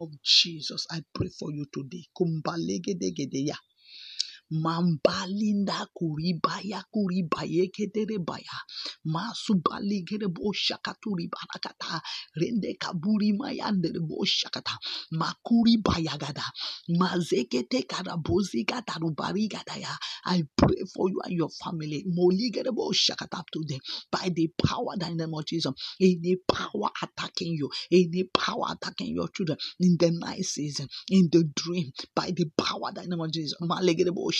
of Jesus, I pray for you today. Kumbalegedegedea. Mambalinda kuribaya kuribaye kederebaya. Masubali gerebo shakaturi barakata. Rende kaburi mayanderebo shakata. Makuribaya gada. Mazekete karabozi gata rubari gadaya. I pray for you and your family. Moli gerebo shakata today. By the power that in the name of Jesus. Any power attacking you. Any power attacking your children. In the night season. In the dream. By the power that in the name of Jesus. Malegerebo.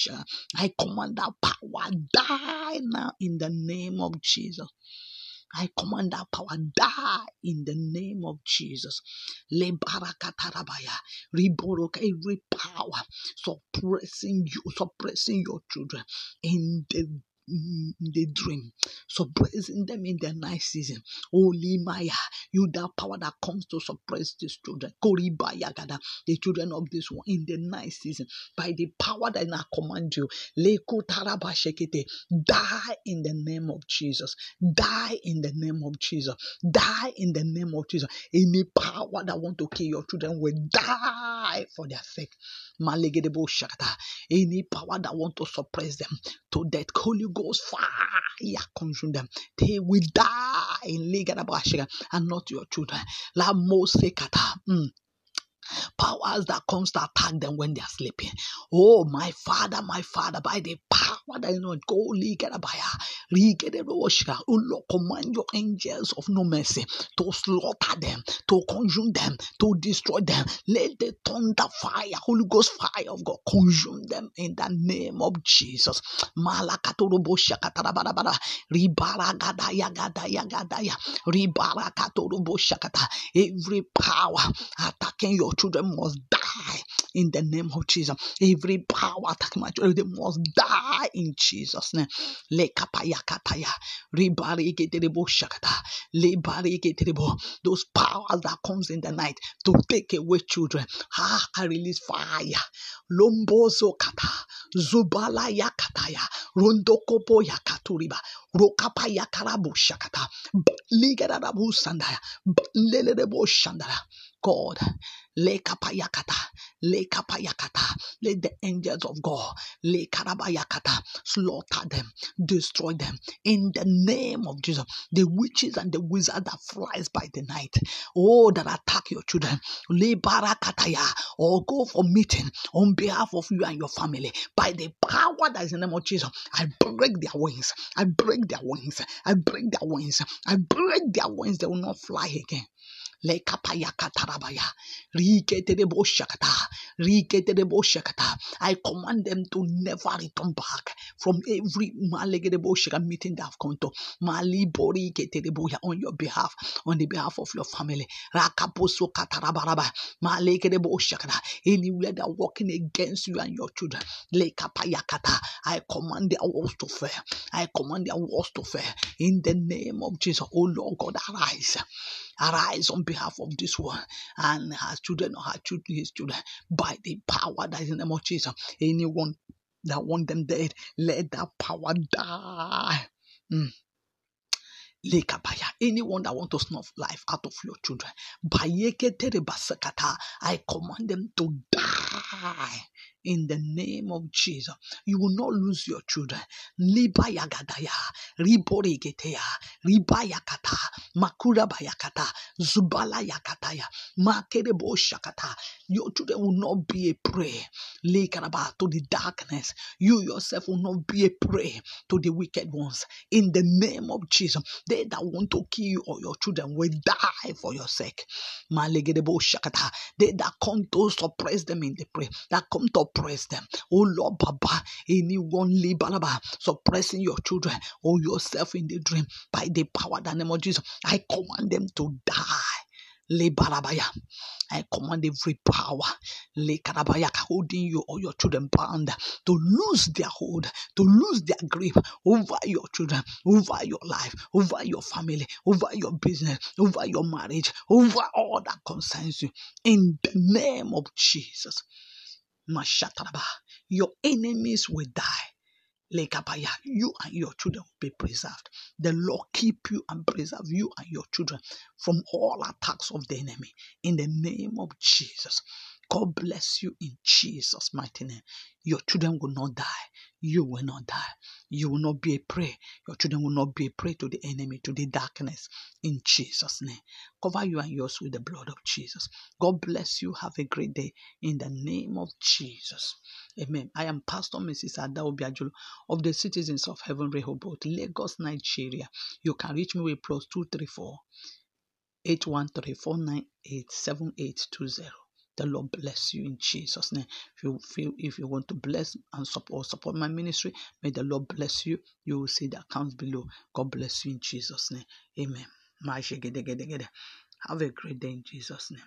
I command that power, die now in the name of Jesus. I command that power, die in the name of Jesus. Le barakatarabaya, riboroka, every power suppressing you, suppressing your children in the dream, suppressing them in the night season. Holy Maya, you that power that comes to suppress these children. Koribaya gada, the children of this one in the night season. By the power that I command you, leko taraba shekete, die in the name of Jesus. Die in the name of Jesus. Die in the name of Jesus. Any power that want to kill your children will die for their sake. Malegedebo shakata. Any power that want to suppress them to death. Holy Ghost fire consume them. They will die in Ligadabashega and not your children. La Mosekata. Powers that comes to attack them when they are sleeping. Oh, my Father, by the power that you know, go command your angels of no mercy to slaughter them, to consume them, to destroy them. Let the thunder fire, Holy Ghost fire of God, consume them in the name of Jesus. Every power attacking your children must die in the name of Jesus. Every power attacking my children, they must die in Jesus' name. Those powers that comes in the night to take away children. Ah, I release fire. Lombozo kata, zubala yakataya, rondokopo yakaturiba, rokapa yakarabu shakata, ligarabu sandaya, lelebo shandara. God, let the angels of God, slaughter them, destroy them in the name of Jesus. The witches and the wizards that flies by the night, oh, that attack your children, or go for meeting on behalf of you and your family. By the power that is in the name of Jesus, I break their wings, I break their wings, I break their wings, I break their wings, they will not fly again. Le kapaya katarabaya, rikete de boshakata. I command them to never return back from every malege de boshaka meeting they have come to. Mali bori kete de boya on your behalf, on the behalf of your family. Rakaposo katarabaraba, malege de boshakata. Anywhere they are working against you and your children, le kapaya kata. I command their walls to fail. I command their walls to fail in the name of Jesus. Oh Lord God, arise. Arise on behalf of this one and her children or his children by the power that is in the name of Jesus. Anyone that want them dead, let that power die. Anyone that want to snuff life out of your children, I command them to die. In the name of Jesus, you will not lose your children. Libaya gadaya, ribori geteya, ribaya kata, makura bayakata, zubala yakataya, makerebo shakata. Your children will not be a prey, lekaraba, to the darkness. You yourself will not be a prey to the wicked ones. In the name of Jesus, they that want to kill you or your children will die for your sake. Malegerebo shakata. They that come to suppress them in the prey, that come to suppress them. Oh Lord Baba, anyone libalaba suppressing your children or yourself in the dream by the power that name of Jesus, I command them to die. Libalabaya. I command every power, lekarabayaka, holding you or your children bound, to lose their hold, to lose their grip over your children, over your life, over your family, over your business, over your marriage, over all that concerns you. In the name of Jesus. Your enemies will die. You and your children will be preserved. The Lord keep you and preserve you and your children from all attacks of the enemy. In the name of Jesus. God bless you in Jesus' mighty name. Your children will not die. You will not die. You will not be a prey. Your children will not be a prey to the enemy, to the darkness. In Jesus' name. Cover you and yours with the blood of Jesus. God bless you. Have a great day in the name of Jesus. Amen. I am Pastor Mrs. Adaobi Biadjulu of the Citizens of Heaven, Rehoboth, Lagos, Nigeria. You can reach me with +234 813 498 7820. The Lord bless you in Jesus' name. If you want to bless and support my ministry, may the Lord bless you. You will see the accounts below. God bless you in Jesus' name. Amen. Have a great day in Jesus' name.